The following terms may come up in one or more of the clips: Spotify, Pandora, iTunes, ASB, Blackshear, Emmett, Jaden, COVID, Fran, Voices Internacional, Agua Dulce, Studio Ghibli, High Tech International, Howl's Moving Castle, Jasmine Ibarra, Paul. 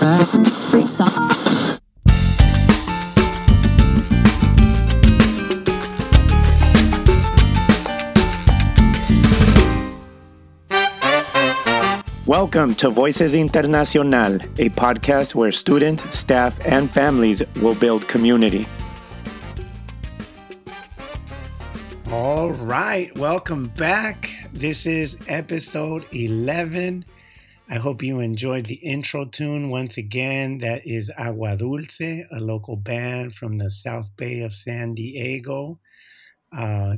Free socks. Welcome to Voices Internacional, a podcast where students, staff, and families will build community. All right, welcome back. This is episode 11. I hope you enjoyed the intro tune. Once again, that is Agua Dulce, a local band from the South Bay of San Diego.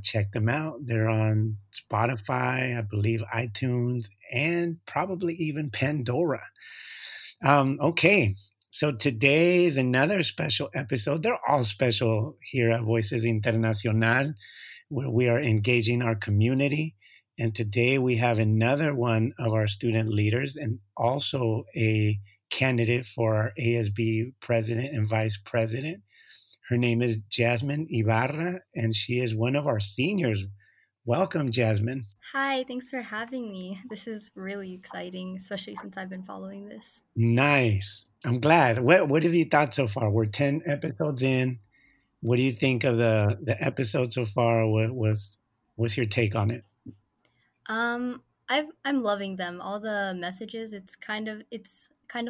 Check them out. They're on Spotify, I believe iTunes, and probably even Pandora. Okay, so today is another special episode. They're all special here at Voices Internacional, where we are engaging our community. And today we have another one of our student leaders and also a candidate for our ASB president and vice president. Her name is Jasmine Ibarra, and she is one of our seniors. Welcome, Jasmine. Hi, thanks for having me. This is really exciting, especially since I've been following this. Nice. I'm glad. What have you thought so far? We're 10 episodes in. What do you think of the episode so far? What's your take on it? I'm loving them. All the messages, it's kind of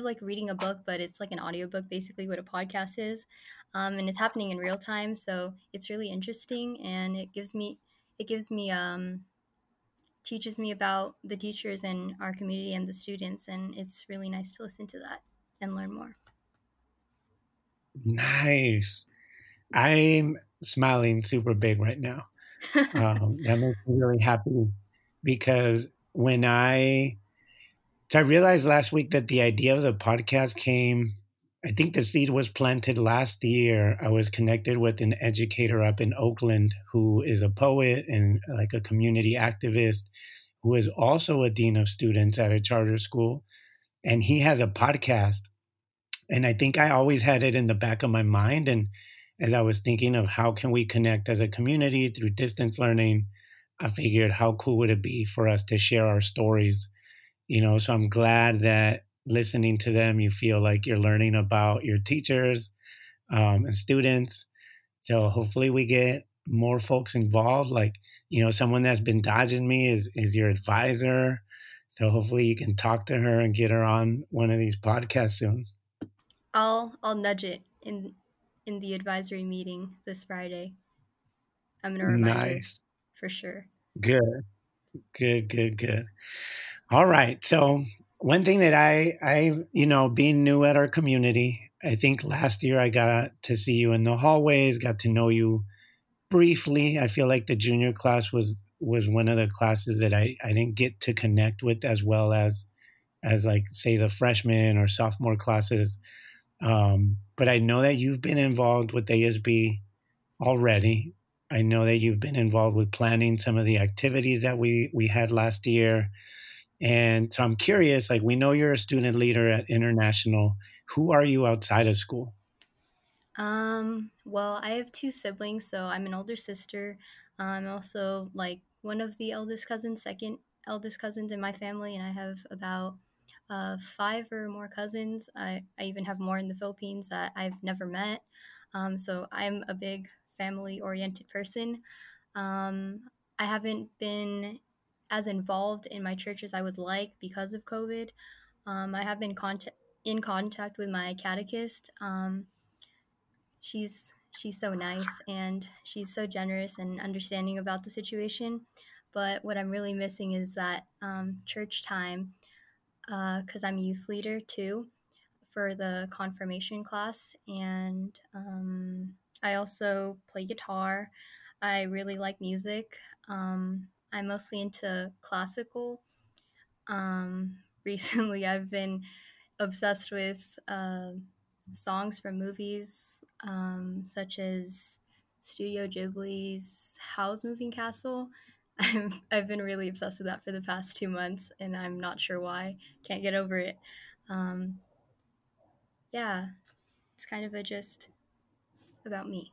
like reading a book, but it's like an audiobook, basically what a podcast is. And it's happening in real time, so it's really interesting, and teaches me about the teachers and our community and the students, and it's really nice to listen to that and learn more. Nice. I'm smiling super big right now. That makes me really happy because I realized last week that the idea of the podcast came, I think the seed was planted last year. I was connected with an educator up in Oakland who is a poet and like a community activist who is also a dean of students at a charter school. And he has a podcast. And I think I always had it in the back of my mind. And as I was thinking of how can we connect as a community through distance learning, I figured how cool would it be for us to share our stories? So I'm glad that listening to them, you feel like you're learning about your teachers and students. So hopefully we get more folks involved. Like, someone that's been dodging me is your advisor. So hopefully you can talk to her and get her on one of these podcasts soon. I'll nudge it in the advisory meeting this Friday. I'm gonna remind nice. You for sure. Good. All right. So one thing that I being new at our community, I think last year I got to see you in the hallways, got to know you briefly. I feel like the junior class was one of the classes that I didn't get to connect with as well as like, say, the freshman or sophomore classes. But I know that you've been involved with ASB already. I know that you've been involved with planning some of the activities that we had last year. And so I'm curious, like, we know you're a student leader at International. Who are you outside of school? Well, I have two siblings, so I'm an older sister. I'm also like one of the second eldest cousins in my family, and I have about five or more cousins. I even have more in the Philippines that I've never met. So I'm a big family-oriented person. I haven't been as involved in my church as I would like because of COVID. I have been in contact with my catechist. She's so nice, and she's so generous and understanding about the situation. But what I'm really missing is that church time, because I'm a youth leader too for the confirmation class. And I also play guitar. I really like music. I'm mostly into classical. Recently, I've been obsessed with songs from movies such as Studio Ghibli's Howl's Moving Castle. I've been really obsessed with that for the past 2 months, and I'm not sure why. Can't get over it. It's kind of just about me.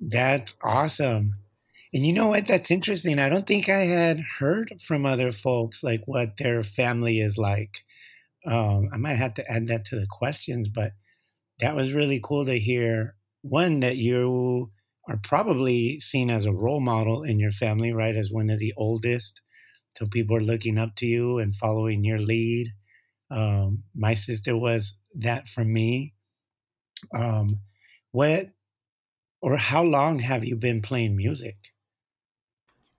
That's awesome. And you know what? That's interesting. I don't think I had heard from other folks like what their family is like. I might have to add that to the questions, but that was really cool to hear. One, that you are probably seen as a role model in your family, right? As one of the oldest. So people are looking up to you and following your lead. My sister was that for me. What or how long have you been playing music?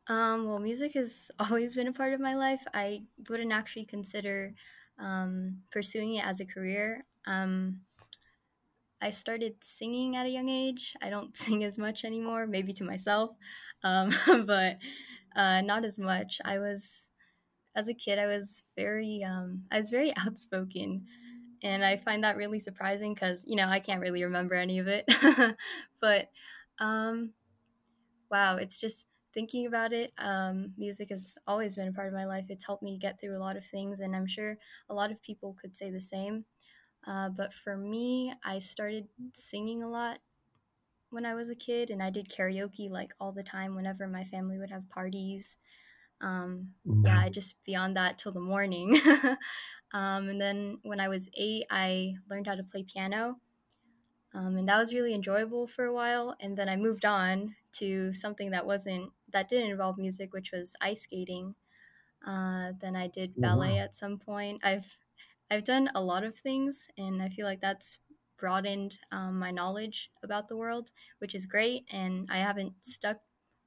Well, music has always been a part of my life. I wouldn't actually consider pursuing it as a career. I started singing at a young age. I don't sing as much anymore, maybe to myself, but not as much. As a kid, I was very outspoken. And I find that really surprising because, I can't really remember any of it. But, wow, it's just thinking about it. Music has always been a part of my life. It's helped me get through a lot of things. And I'm sure a lot of people could say the same. But for me, I started singing a lot when I was a kid. And I did karaoke all the time whenever my family would have parties. I just be on that till the morning. And then when I was 8, I learned how to play piano. And that was really enjoyable for a while. And then I moved on to something that didn't involve music, which was ice skating. Then I did ballet at some point. I've done a lot of things, and I feel like that's broadened my knowledge about the world, which is great. And I haven't stuck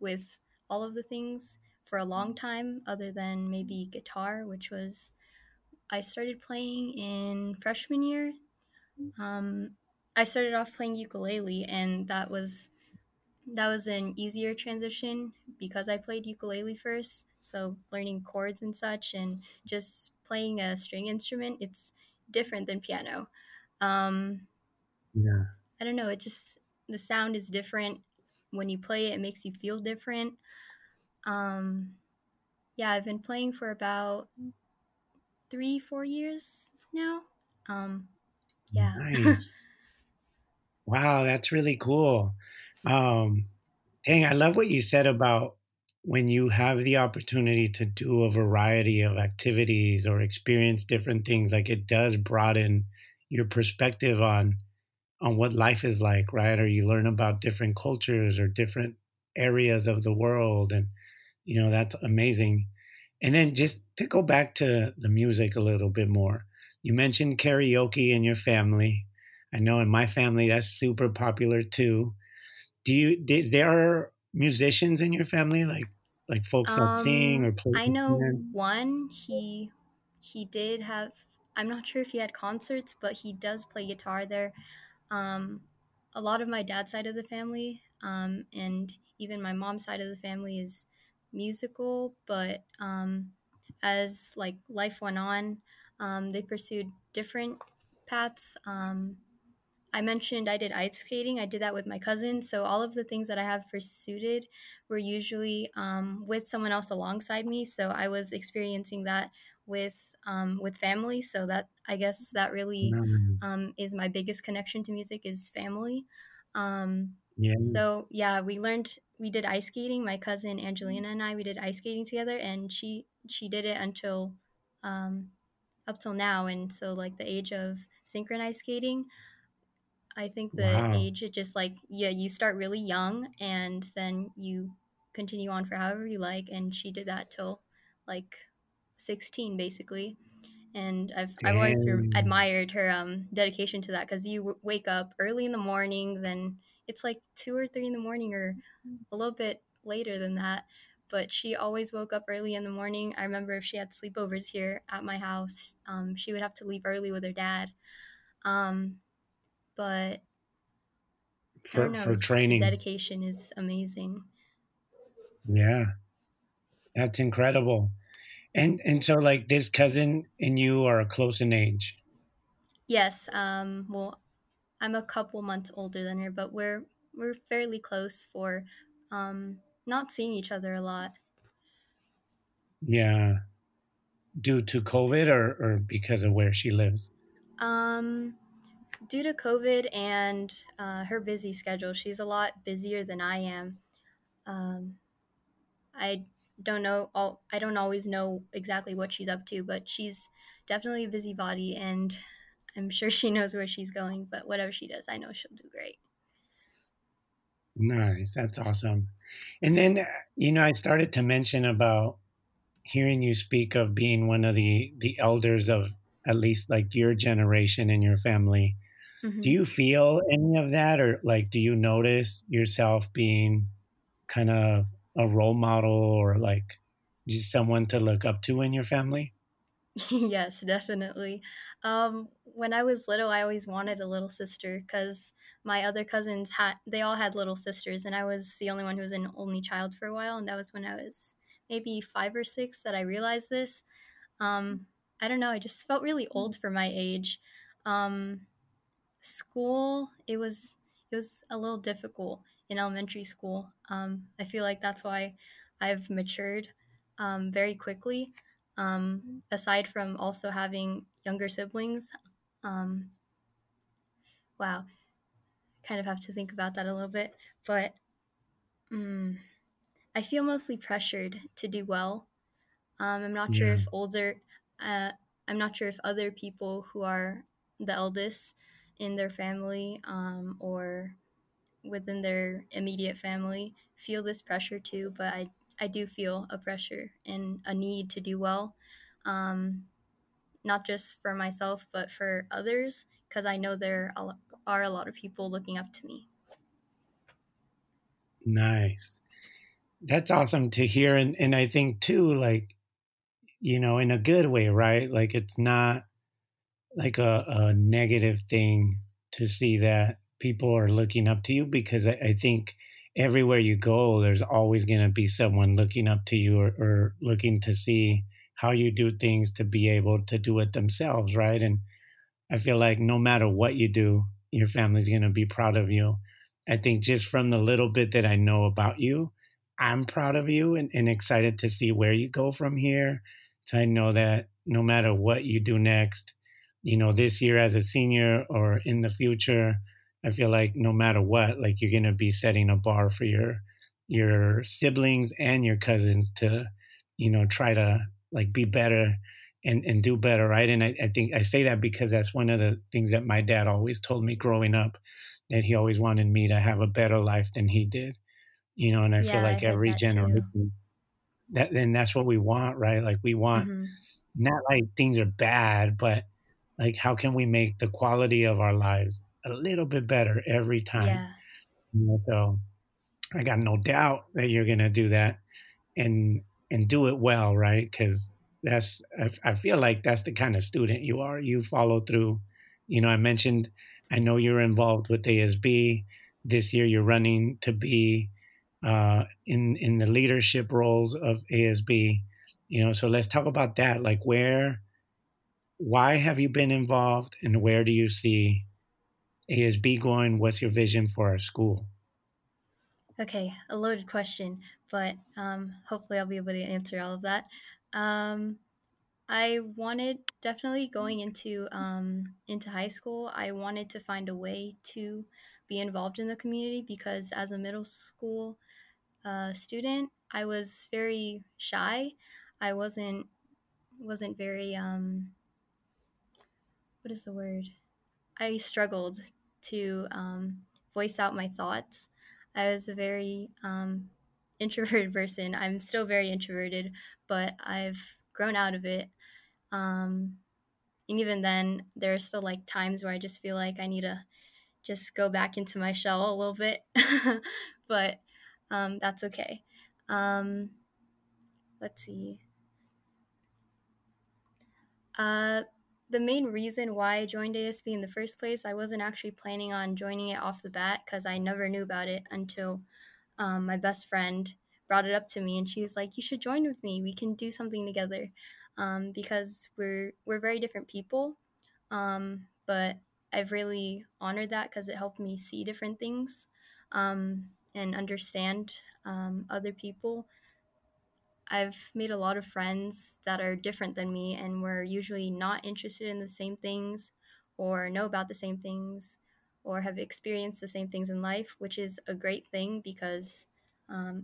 with all of the things for a long time, other than maybe guitar, which was, I started playing in freshman year. I started off playing ukulele, and that was an easier transition because I played ukulele first. So learning chords and such, and just playing a string instrument, it's different than piano. I don't know. It just, the sound is different. When you play it, it makes you feel different. I've been playing for about 3-4 years now. Nice. Wow, that's really cool. Dang, I love what you said about when you have the opportunity to do a variety of activities or experience different things, like it does broaden your perspective on what life is like, right? Or you learn about different cultures or different areas of the world, and that's amazing. And then just to go back to the music a little bit more, you mentioned karaoke in your family. I know in my family that's super popular too. Is there musicians in your family, like folks that sing or play? I know one. He did have. I'm not sure if he had concerts, but he does play guitar there. A lot of my dad's side of the family, and even my mom's side of the family is musical, but as life went on, they pursued different paths. I mentioned I did ice skating. I did that with my cousin. So all of the things that I have pursued were usually with someone else alongside me. So I was experiencing that with family. So that, I guess, that really is my biggest connection to music is family. So we did ice skating. My cousin Angelina and I, we did ice skating together, and she did it until up till now. And so the age of synchronized skating, I think the age is just you start really young and then you continue on for however you like. And she did that till 16 basically. And I've always admired her dedication to that, because you wake up early in the morning, then it's 2 or 3 in the morning, or a little bit later than that. But she always woke up early in the morning. I remember if she had sleepovers here at my house, she would have to leave early with her dad. But for training, dedication is amazing. Yeah, that's incredible. And so this cousin and you are close in age. Yes. Well, I'm a couple months older than her, but we're fairly close for not seeing each other a lot. Yeah. Due to COVID or because of where she lives? Due to COVID and her busy schedule. She's a lot busier than I am. I I don't always know exactly what she's up to, but she's definitely a busybody, and I'm sure she knows where she's going, but whatever she does, I know she'll do great. Nice. That's awesome. And then, I started to mention about hearing you speak of being one of the elders of at least like your generation in your family. Mm-hmm. Do you feel any of that? Or like, do you notice yourself being kind of a role model or like just someone to look up to in your family? Yes, definitely. When I was little, I always wanted a little sister because my other cousins, they all had little sisters, and I was the only one who was an only child for a while. And that was when I was maybe 5 or 6 that I realized this. I don't know. I just felt really old for my age. School, it was a little difficult in elementary school. I feel like that's why I've matured very quickly. Aside from also having younger siblings. Wow. Kind of have to think about that a little bit, but I feel mostly pressured to do well. I'm not sure if other people who are the eldest in their family or within their immediate family feel this pressure too, but I do feel a pressure and a need to do well, not just for myself, but for others, because I know there are a lot of people looking up to me. Nice. That's awesome to hear. And I think too, like, in a good way, right? Like it's not like a negative thing to see that people are looking up to you, because I think everywhere you go, there's always going to be someone looking up to you or looking to see how you do things to be able to do it themselves, right? And I feel like no matter what you do, your family's going to be proud of you. I think just from the little bit that I know about you, I'm proud of you and excited to see where you go from here. So I know that no matter what you do next, this year as a senior or in the future, I feel like no matter what, like you're going to be setting a bar for your siblings and your cousins to, try to like be better and do better. Right. And I think I say that because that's one of the things that my dad always told me growing up, that he always wanted me to have a better life than he did, and I feel like every generation too. And that's what we want. Right. Like we want not like things are bad, but like, how can we make the quality of our lives a little bit better every time? Yeah. So I got no doubt that you're going to do that and do it well, right? Because I feel like that's the kind of student you are. You follow through. I know you're involved with ASB. This year you're running to be in the leadership roles of ASB. So let's talk about that. Like why have you been involved, and where do you see ASB going? What's your vision for our school? Okay, a loaded question, but hopefully I'll be able to answer all of that. I wanted, definitely going into high school, I wanted to find a way to be involved in the community, because as a middle school student, I was very shy. I wasn't very what is the word? I struggled to voice out my thoughts. I was a very introverted person. I'm still very introverted, but I've grown out of it. And even then, there are still like times where I just feel like I need to just go back into my shell a little bit, but that's okay. Let's see. The main reason why I joined ASB in the first place, I wasn't actually planning on joining it off the bat, because I never knew about it until my best friend brought it up to me, and she was like, "You should join with me. We can do something together," because we're very different people. But I've really honored that, because it helped me see different things and understand other people. I've made a lot of friends that are different than me and were usually not interested in the same things or know about the same things or have experienced the same things in life, which is a great thing, because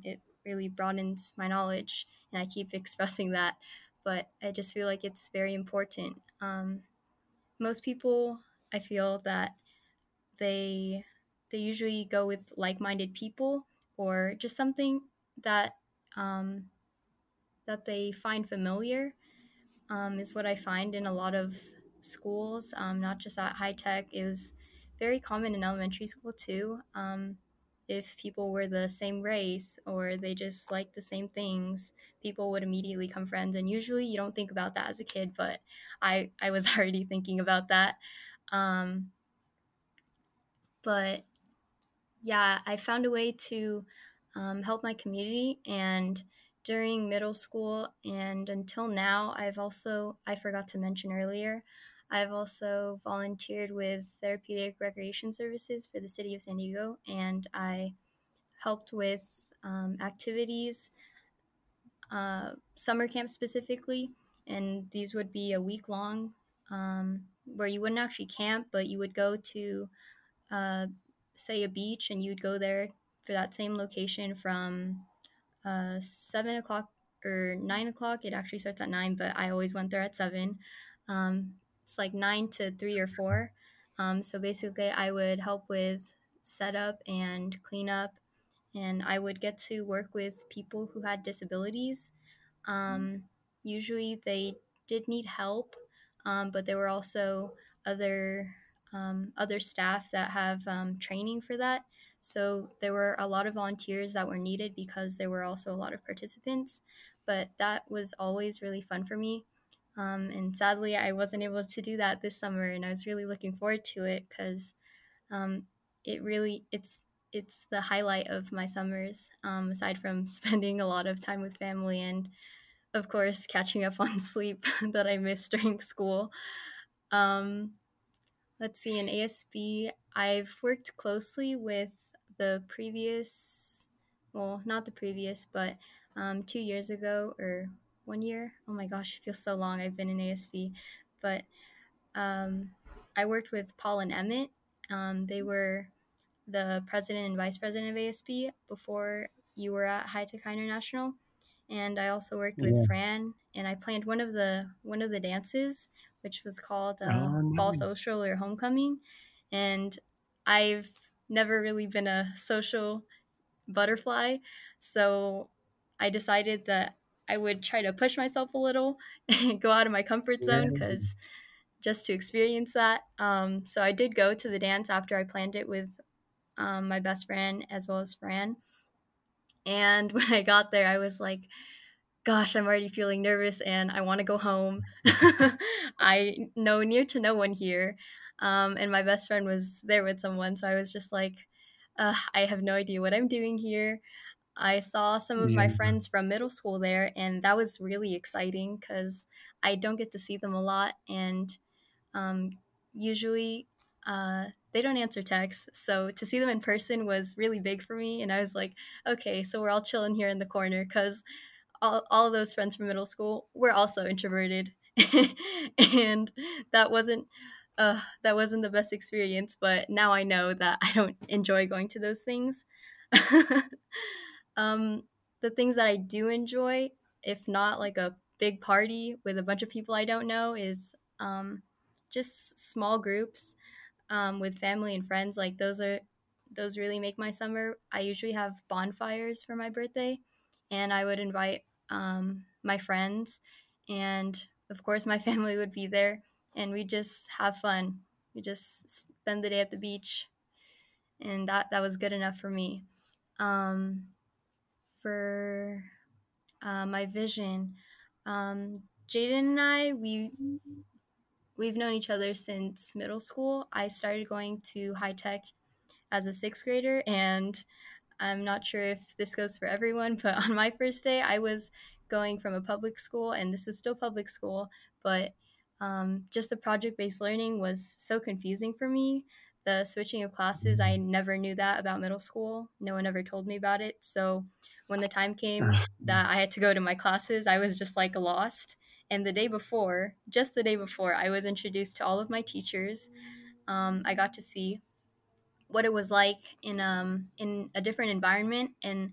it really broadens my knowledge, and I keep expressing that, but I just feel like it's very important. Most people, I feel that they usually go with like-minded people or just something that that they find familiar, is what I find in a lot of schools, not just at High Tech. It was very common in elementary school too. If people were the same race or they just liked the same things, people would immediately become friends. And usually you don't think about that as a kid, but I was already thinking about that. But yeah, I found a way to help my community. And during middle school and until now, I forgot to mention earlier, I've also volunteered with therapeutic recreation services for the city of San Diego, and I helped with activities, summer camp specifically, and these would be a week long, where you wouldn't actually camp, but you would go to, say, a beach, and you'd go there for that same location from 7 o'clock or 9 o'clock. It actually starts at 9, but I always went there at 7. It's like 9 to 3 or 4. So basically I would help with setup and cleanup, and I would get to work with people who had disabilities. Usually they did need help, but there were also other staff that have training for that. So there were a lot of volunteers that were needed because there were also a lot of participants, but that was always really fun for me. And sadly, I wasn't able to do that this summer, and I was really looking forward to it because it's the highlight of my summers, aside from spending a lot of time with family and, of course, catching up on sleep that I missed during school. Let's see, in ASB, I've worked closely with not the previous, but 2 years ago or 1 year. Oh my gosh, it feels so long. I've been in ASB. But I worked with Paul and Emmett. They were the president and vice president of ASB before you were at High Tech International. And I also worked with Fran, and I planned one of the dances, which was called Fall Social or Homecoming. And I've never really been a social butterfly, so I decided that I would try to push myself a little and go out of my comfort zone just to experience that. So I did go to the dance after I planned it with my best friend as well as Fran. And when I got there, I was like, gosh, I'm already feeling nervous and I want to go home. I know near to no one here. And my best friend was there with someone. So I was just like, I have no idea what I'm doing here. I saw some of my friends from middle school there, and that was really exciting because I don't get to see them a lot, and usually they don't answer texts, so to see them in person was really big for me, and I was like, okay, so we're all chilling here in the corner because all of those friends from middle school were also introverted, and that wasn't the best experience, but now I know that I don't enjoy going to those things. The things that I do enjoy, if not like a big party with a bunch of people I don't know, is just small groups with family and friends. Like those really make my summer. I usually have bonfires for my birthday, and I would invite my friends, and of course my family would be there, and we just have fun. We just spend the day at the beach, and that was good enough for me. For my vision, Jaden and I, we've known each other since middle school. I started going to High Tech as a sixth grader, and I'm not sure if this goes for everyone, but on my first day, I was going from a public school, and this was still public school, but just the project-based learning was so confusing for me. The switching of classes, I never knew that about middle school. No one ever told me about it. So when the time came that I had to go to my classes, I was just like lost. And the day before, I was introduced to all of my teachers. I got to see what it was like in a different environment. And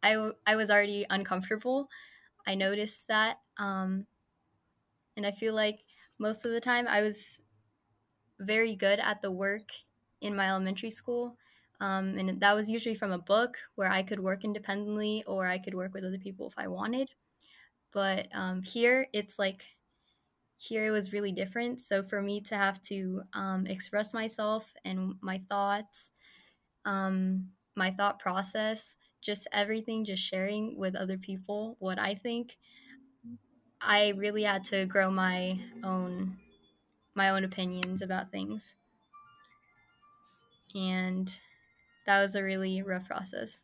I I was already uncomfortable. I noticed that. And I feel like most of the time I was very good at the work in my elementary school. And that was usually from a book where I could work independently or I could work with other people if I wanted. But here it was really different. So for me to have to express myself and my thoughts, my thought process, just everything, just sharing with other people what I think, I really had to grow my own opinions about things. And that was a really rough process.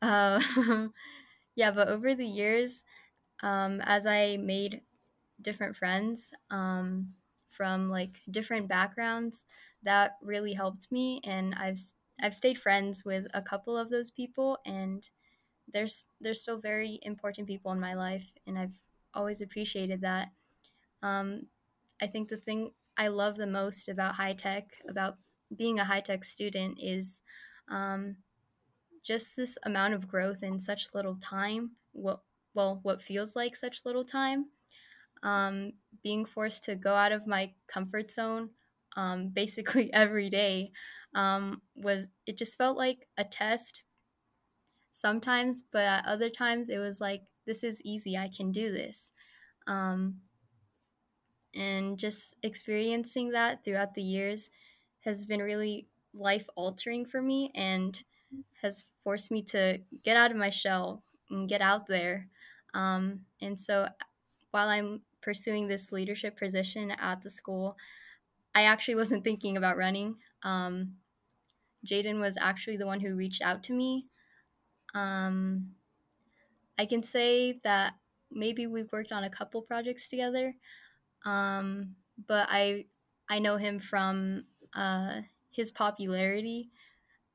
But over the years, as I made different friends from like different backgrounds, that really helped me. And I've stayed friends with a couple of those people, and they're still very important people in my life, and I've always appreciated that. I think the thing I love the most about high tech, about being a high tech student, is just this amount of growth in such little time. What feels like such little time. Being forced to go out of my comfort zone basically every day it just felt like a test sometimes, but at other times it was like, this is easy, I can do this. And just experiencing that throughout the years has been really life-altering for me and has forced me to get out of my shell and get out there. And so while I'm pursuing this leadership position at the school, I actually wasn't thinking about running. Jaden was actually the one who reached out to me. I can say that maybe we've worked on a couple projects together, but I know him from his popularity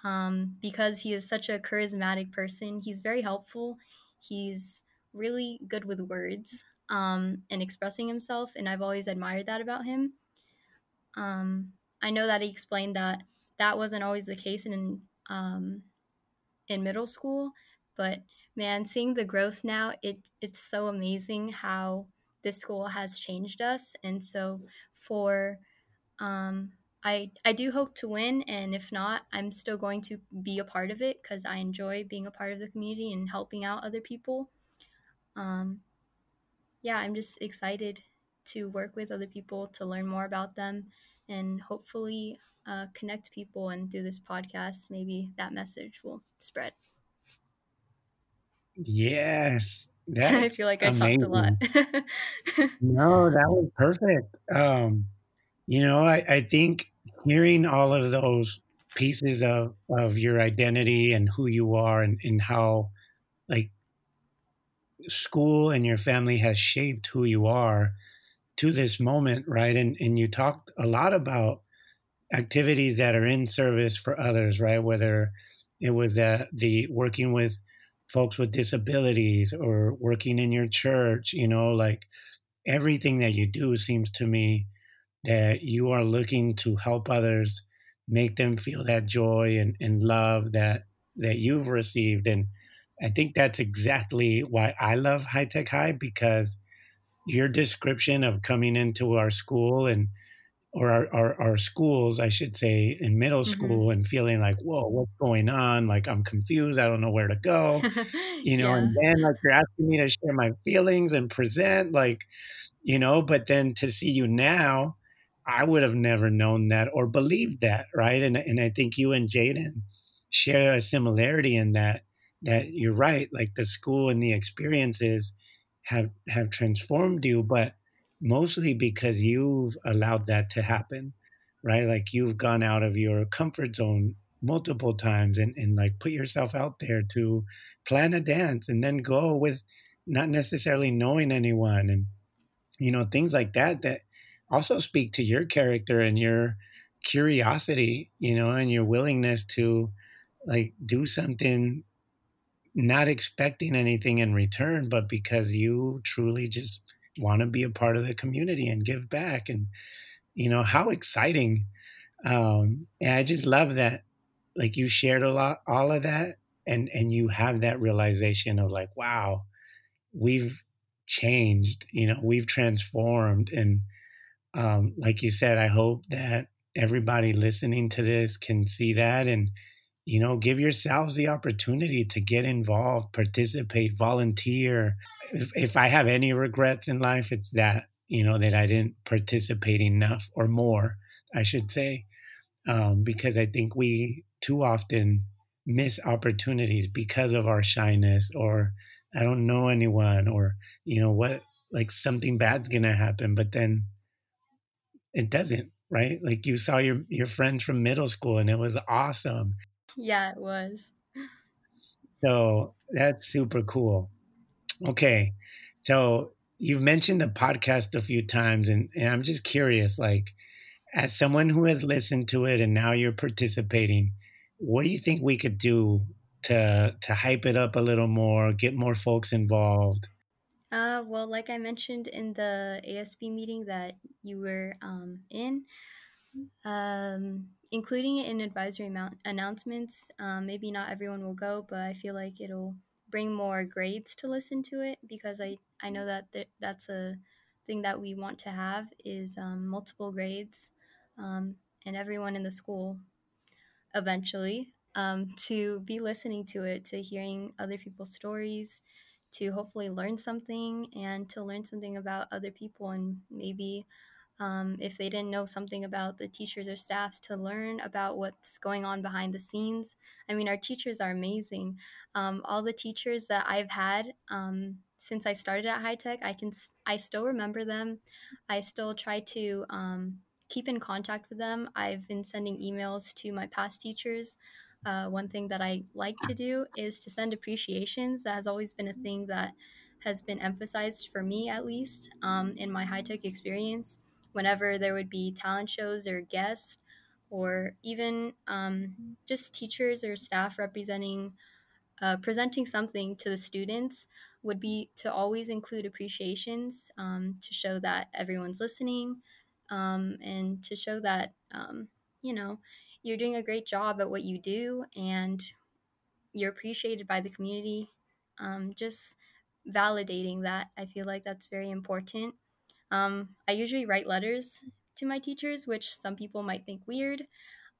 because he is such a charismatic person. He's very helpful. He's really good with words and expressing himself, and I've always admired that about him. I know that he explained that wasn't always the case in middle school, but man, seeing the growth now, it's so amazing how this school has changed us. And so I do hope to win, and if not, I'm still going to be a part of it because I enjoy being a part of the community and helping out other people. I'm just excited to work with other people, to learn more about them, and hopefully connect people, and through this podcast, maybe that message will spread. Yes. I feel like I amazing. Talked a lot. No, that was perfect. I think hearing all of those pieces of your identity and who you are and how like school and your family has shaped who you are to this moment, right? And you talked a lot about activities that are in service for others, right? Whether it was the working with folks with disabilities or working in your church, like everything that you do seems to me that you are looking to help others, make them feel that joy and love that you've received. And I think that's exactly why I love High Tech High, because your description of coming into our school or our schools, I should say, in middle school and feeling like, whoa, what's going on? Like, I'm confused. I don't know where to go, and then like you're asking me to share my feelings and present but then to see you now, I would have never known that or believed that. Right. And I think you and Jaden share a similarity in that you're right. Like the school and the experiences have transformed you, but mostly because you've allowed that to happen, right? Like you've gone out of your comfort zone multiple times and like put yourself out there to plan a dance and then go with not necessarily knowing anyone and, things like that also speak to your character and your curiosity, and your willingness to like do something not expecting anything in return, but because you truly just want to be a part of the community and give back. And how exciting, and I just love that like you shared a lot all of that and you have that realization of like, wow, we've changed, you know, we've transformed. And like you said, I hope that everybody listening to this can see that and, you know, give yourselves the opportunity to get involved, participate, volunteer. If I have any regrets in life, it's that, you know, that I didn't participate enough or more, I should say, because I think we too often miss opportunities because of our shyness, or I don't know anyone, or, you know, what, like something bad's going to happen, but then it doesn't, right? Like you saw your friends from middle school and it was awesome. Yeah, it was. So that's super cool. Okay. So you've mentioned the podcast a few times, and I'm just curious, like, as someone who has listened to it and now you're participating, what do you think we could do to hype it up a little more, get more folks involved? Well, like I mentioned in the ASB meeting that you were in, including it in advisory announcements, maybe not everyone will go, but I feel like it'll bring more grades to listen to it, because I know that that's a thing that we want to have is multiple grades and everyone in the school eventually to be listening to it, to hearing other people's stories, to hopefully learn something and to learn something about other people, and maybe if they didn't know something about the teachers or staffs, to learn about what's going on behind the scenes. I mean, our teachers are amazing. All the teachers that I've had since I started at High Tech, I still remember them. I still try to keep in contact with them. I've been sending emails to my past teachers. One thing that I like to do is to send appreciations. That has always been a thing that has been emphasized for me, at least, in my High Tech experience. Whenever there would be talent shows or guests, or even just teachers or staff presenting something to the students, would be to always include appreciations to show that everyone's listening and to show that, you know, you're doing a great job at what you do and you're appreciated by the community. Just validating that. I feel like that's very important. I usually write letters to my teachers, which some people might think weird.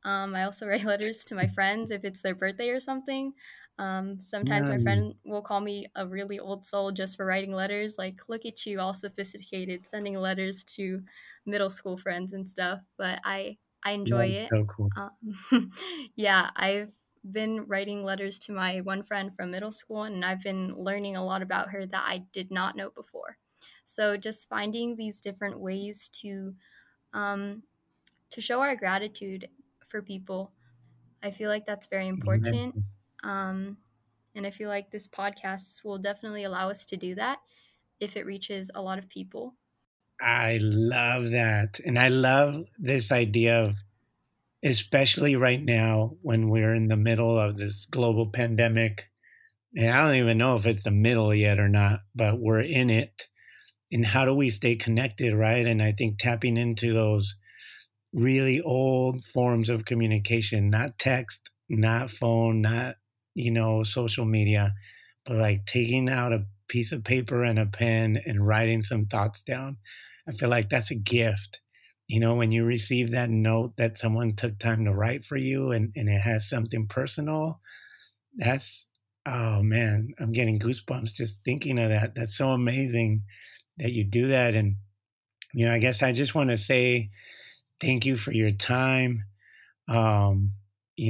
I also write letters to my friends if it's their birthday or something. Sometimes my friend will call me a really old soul just for writing letters. Like, look at you, all sophisticated, sending letters to middle school friends and stuff. But I enjoy it. So cool. Yeah, I've been writing letters to my one friend from middle school, and I've been learning a lot about her that I did not know before. So just finding these different ways to show our gratitude for people, I feel like that's very important. And I feel like this podcast will definitely allow us to do that if it reaches a lot of people. I love that. And I love this idea of, especially right now when we're in the middle of this global pandemic, and I don't even know if it's the middle yet or not, but we're in it. And how do we stay connected, right? And I think tapping into those really old forms of communication, not text, not phone, not, you know, social media, but like taking out a piece of paper and a pen and writing some thoughts down. I feel like that's a gift. You know, when you receive that note that someone took time to write for you and it has something personal, that's, oh man, I'm getting goosebumps just thinking of that. That's so amazing that you do that. And, you know, I guess I just want to say thank you for your time. You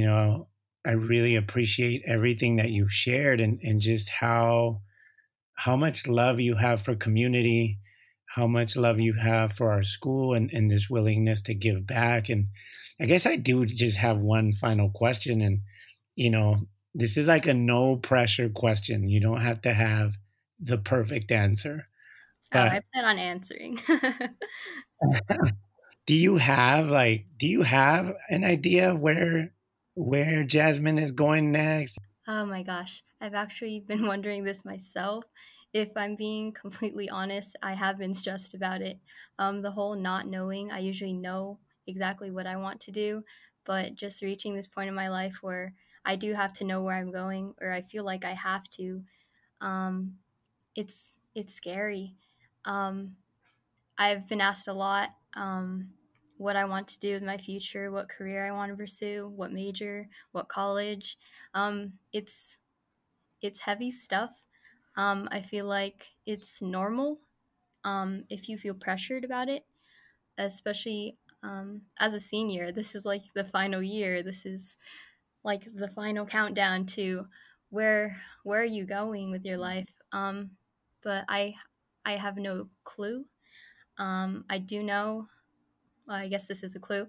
know, I really appreciate everything that you've shared and just how much love you have for community, how much love you have for our school, and this willingness to give back. And I guess I do just have one final question. And, you know, this is like a no pressure question. You don't have to have the perfect answer. But I plan on answering. Do you have an idea of where Jasmine is going next? Oh my gosh. I've actually been wondering this myself. If I'm being completely honest, I have been stressed about it. The whole not knowing, I usually know exactly what I want to do, but just reaching this point in my life where I do have to know where I'm going, or I feel like I have to. It's scary. I've been asked a lot what I want to do in my future, what career I want to pursue, what major, what college. It's heavy stuff. I feel like it's normal if you feel pressured about it, especially as a senior. This is like the final year. This is like the final countdown to where are you going with your life. But I have no clue. I do know, well, I guess this is a clue.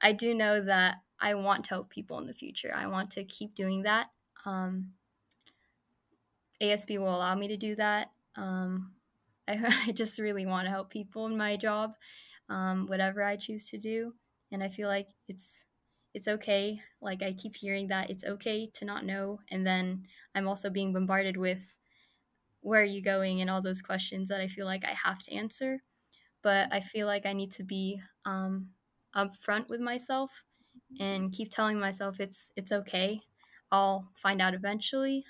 I do know that I want to help people in the future. I want to keep doing that. ASB will allow me to do that. I just really want to help people in my job, whatever I choose to do. And I feel like it's okay. Like, I keep hearing that it's okay to not know. And then I'm also being bombarded with, where are you going? And all those questions that I feel like I have to answer. But I feel like I need to be upfront with myself and keep telling myself it's okay. I'll find out eventually.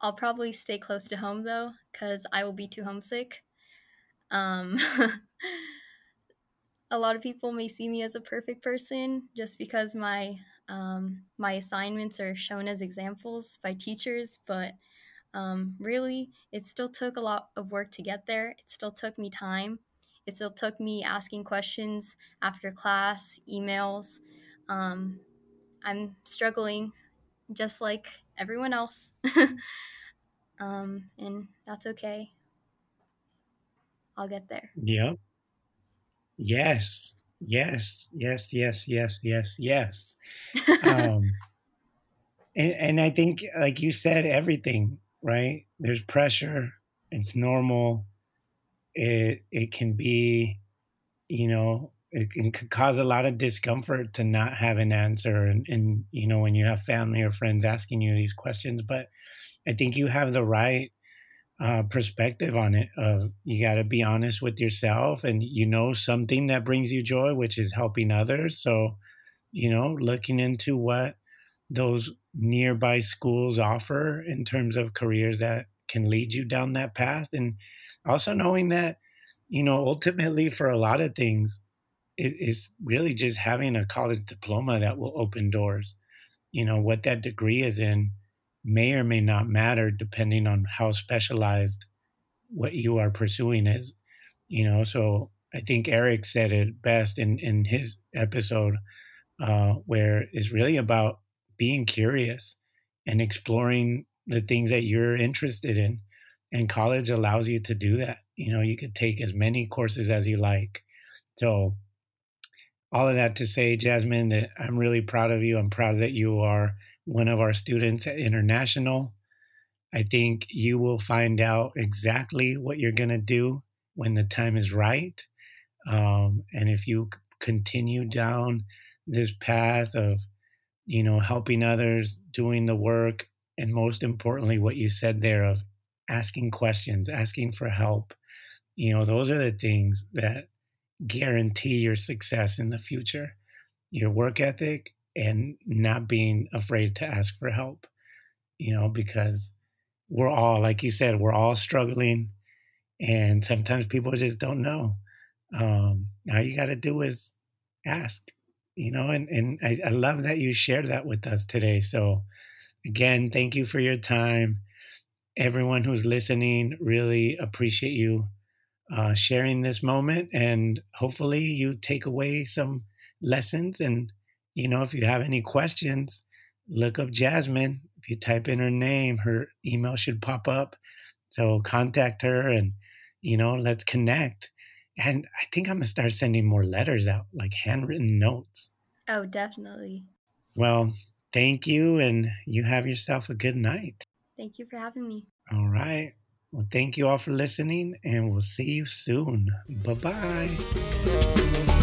I'll probably stay close to home, though, because I will be too homesick. A lot of people may see me as a perfect person just because my assignments are shown as examples by teachers, but really, it still took a lot of work to get there. It still took me time. It still took me asking questions after class, emails. I'm struggling just like everyone else. And that's okay. I'll get there. Yeah. Yes. Yes. Yes. Yes. Yes. Yes. Yes. And I think, like you said, everything, right? There's pressure. It's normal. It can be, it can cause a lot of discomfort to not have an answer. And when you have family or friends asking you these questions, but I think you have the right perspective on it. Of you got to be honest with yourself, and something that brings you joy, which is helping others. So, looking into what those nearby schools offer in terms of careers that can lead you down that path. And also knowing that, ultimately for a lot of things, it's really just having a college diploma that will open doors. What that degree is in may or may not matter depending on how specialized what you are pursuing is. So I think Eric said it best in his episode where it's really about being curious and exploring the things that you're interested in. And college allows you to do that. You could take as many courses as you like. So all of that to say, Jasmine, that I'm really proud of you. I'm proud that you are one of our students at International. I think you will find out exactly what you're going to do when the time is right. And if you continue down this path of, helping others, doing the work, and most importantly, what you said there of asking questions, asking for help, those are the things that guarantee your success in the future, your work ethic, and not being afraid to ask for help, because we're all, like you said, we're all struggling, and sometimes people just don't know. All you got to do is ask, and I love that you shared that with us today. So again, thank you for your time. Everyone who's listening, really appreciate you sharing this moment, and hopefully you take away some lessons. And if you have any questions, look up Jasmine. If you type in her name, her email should pop up, so contact her and let's connect. And I think I'm gonna start sending more letters out, like handwritten notes. Oh, definitely. Well, thank you, and you have yourself a good night. Thank you for having me. All right. Well, thank you all for listening, and we'll see you soon. Bye-bye.